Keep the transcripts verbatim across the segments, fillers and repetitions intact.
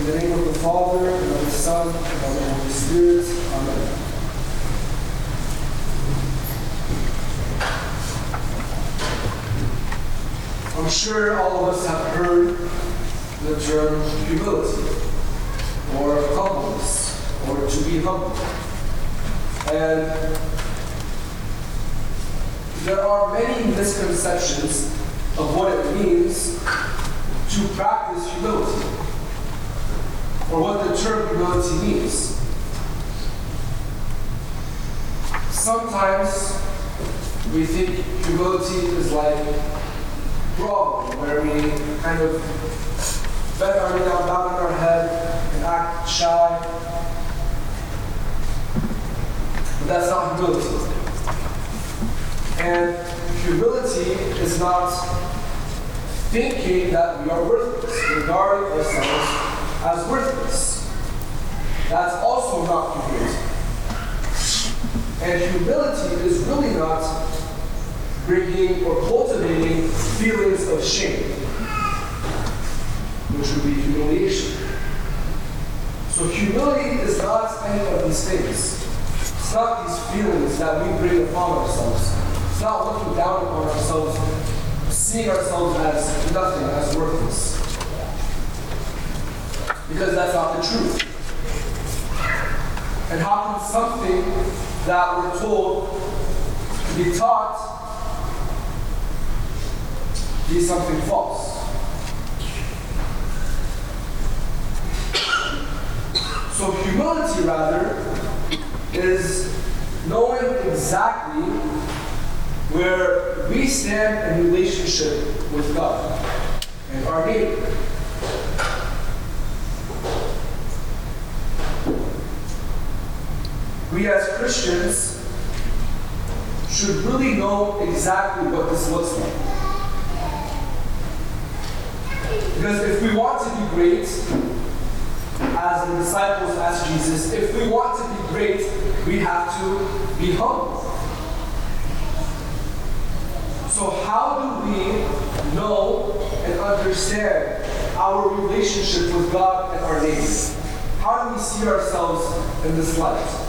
In the name of the Father, and of the Son, and of the Holy Spirit. Amen. I'm sure all of us have heard the term humility, or humbleness, or to be humble. And there are many misconceptions of what it means to practice humility, or what the term humility means. Sometimes we think humility is like groveling, where we kind of bend our knee down, bow in our head, and act shy. But that's not humility. And humility is not thinking that we are worthless, regarding ourselves as worthless. That's also not humility. And humility is really not bringing or cultivating feelings of shame, which would be humiliation. So humility is not any of these things. It's not these feelings that we bring upon ourselves. It's not looking down upon ourselves, seeing ourselves as nothing, as worthless. Because that's not the truth. And how can something that we're told to be taught be something false? So humility, rather, is knowing exactly where we stand in relationship with God and our neighbor. We as Christians should really know exactly what this looks like. Because if we want to be great as the disciples, as Jesus, if we want to be great, we have to be humble. So how do we know and understand our relationship with God and our neighbors? How do we see ourselves in this light?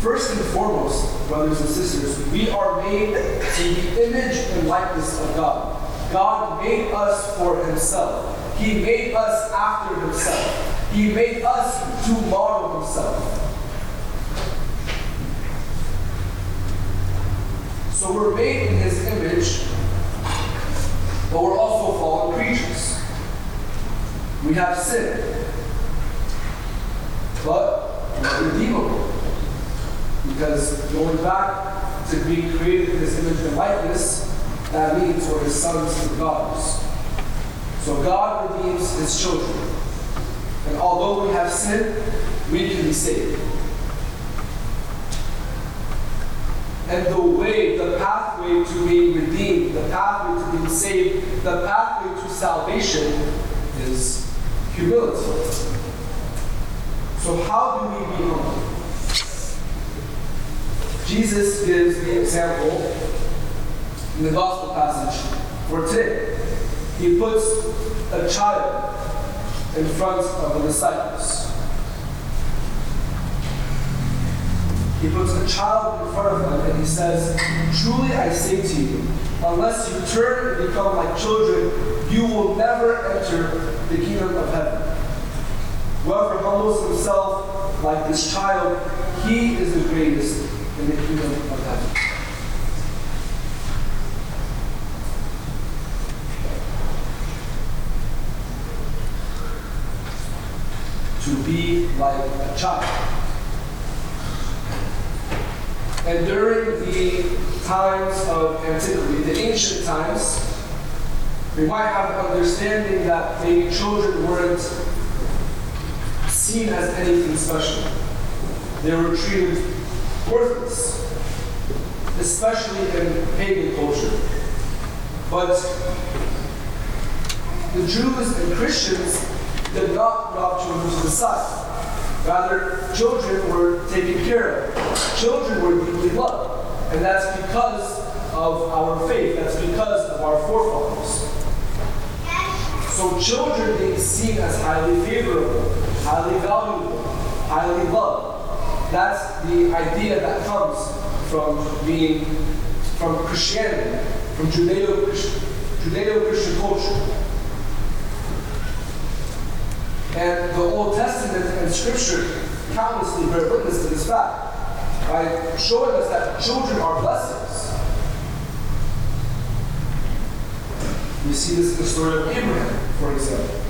First and foremost, brothers and sisters, we are made in the image and likeness of God. God made us for Himself. He made us after Himself. He made us to model Himself. So we're made in His image, but we're also fallen creatures. We have sin, but we're redeemable. Because going back to being created in His image and likeness, that means we're His sons and daughters. So God redeems His children. And although we have sinned, we can be saved. And the way, the pathway to being redeemed, the pathway to being saved, the pathway to salvation is humility. So how do we be humble? Jesus gives the example in the Gospel passage for today. He puts a child in front of the disciples. He puts a child in front of them and He says, "Truly I say to you, unless you turn and become like children, you will never enter the kingdom of heaven. Whoever humbles himself like this child, he is the greatest in the kingdom of heaven." To be like a child. And during the times of antiquity, the ancient times, we might have an understanding that the children weren't seen as anything special. They were treated worthless, especially in pagan culture. But the Jews and Christians did not allow children to the side. Rather, children were taken care of. Children were deeply loved. And that's because of our faith. That's because of our So children being seen as highly favorable, highly valuable, highly loved. That's the idea that comes from being, from Christianity, from Judeo-Christian, Judeo-Christian culture. And the Old Testament and Scripture countlessly bear witness to this fact by showing us that children are blessings. You see this in the story of Abraham, for example.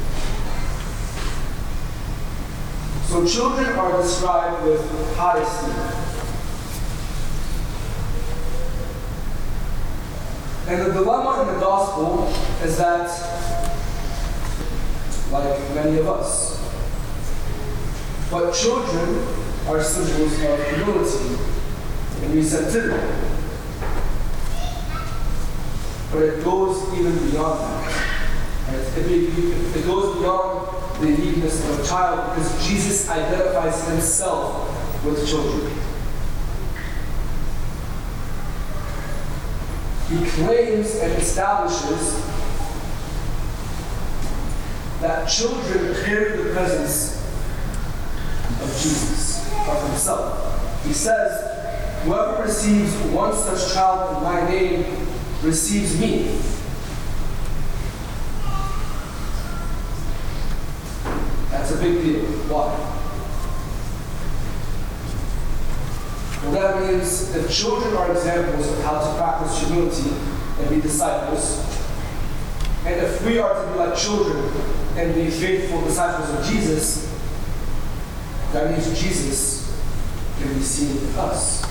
So children are described with high esteem. And the dilemma in the gospel is that, like many of us, but children are symbols of humility and receptivity. But it goes even beyond that. Right? It, it, it goes beyond the uniqueness of a child because Jesus identifies himself with children. He claims and establishes that children carry the presence of Jesus, of himself. He says, whoever receives one such child in my name receives me. That's a big deal. Why? Well, that means that children are examples of how to practice humility and be disciples. And if we are to be like children and be faithful disciples of Jesus, that means Jesus can be seen with us.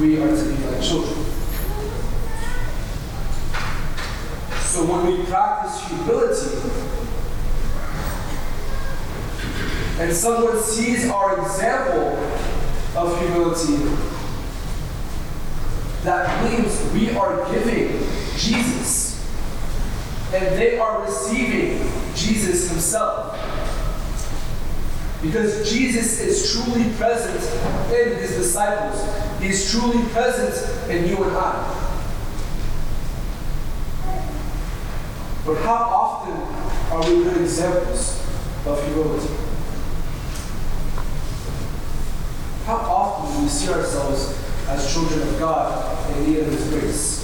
We are to be like children. So when we practice humility, and someone sees our example of humility, that means we are giving Jesus, and they are receiving Jesus himself. Because Jesus is truly present in his disciples. He is truly present in you and I. But how often are we good examples of humility? How often do we see ourselves as children of God in need of his grace?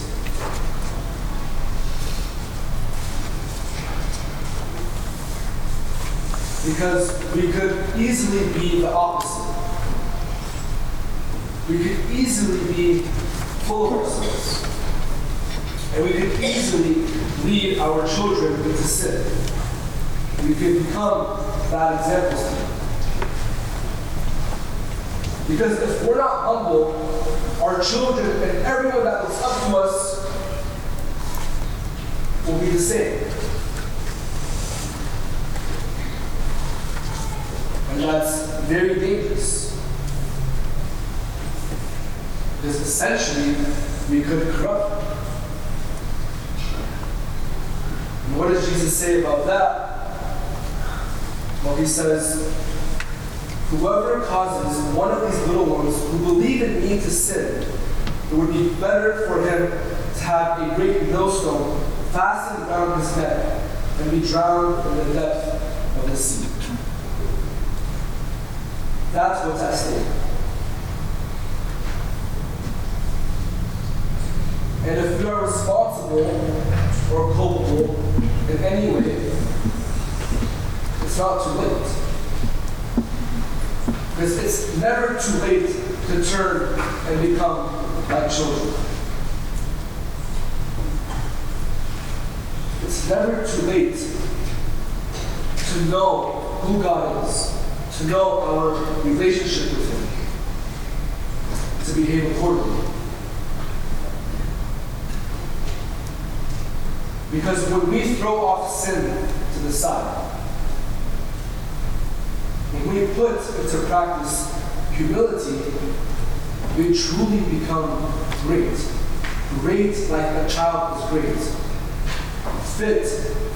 Because we could easily be the opposite. We could easily be full of ourselves. And we could easily lead our children into sin. We could become bad examples to them. Because if we're not humble, our children and everyone that looks up to us will be the same. And that's very dangerous. Because essentially, we could corrupt them. And what does Jesus say about that? Well, he says, whoever causes one of these little ones who believe in me to sin, it would be better for him to have a great millstone fastened around his neck and be drowned in the depth of the sea. That's what's at stake. And if we are responsible or culpable in any way, it's not too late. Because it's never too late to turn and become like children. It's never too late to know who God is, to know our relationship with him, to behave accordingly. Because when we throw off sin to the side, when we put into practice humility, we truly become great. Great like a child is great. Fit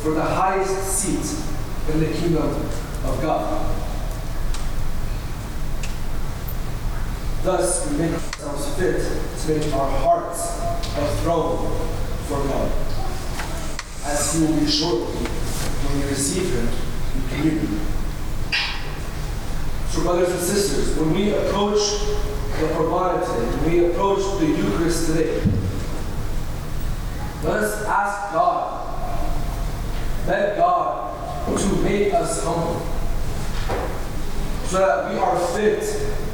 for the highest seat in the kingdom of God. Thus, we make ourselves fit to make our hearts a throne for God. As you will be sure when you receive Him in communion. So brothers and sisters, when we approach the Korban today, when we approach the Eucharist today, let us ask God, beg God to make us humble, so that we are fit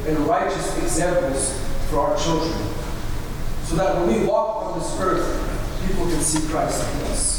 and righteous examples for our children, so that when we walk on this earth, people can see Christ in us.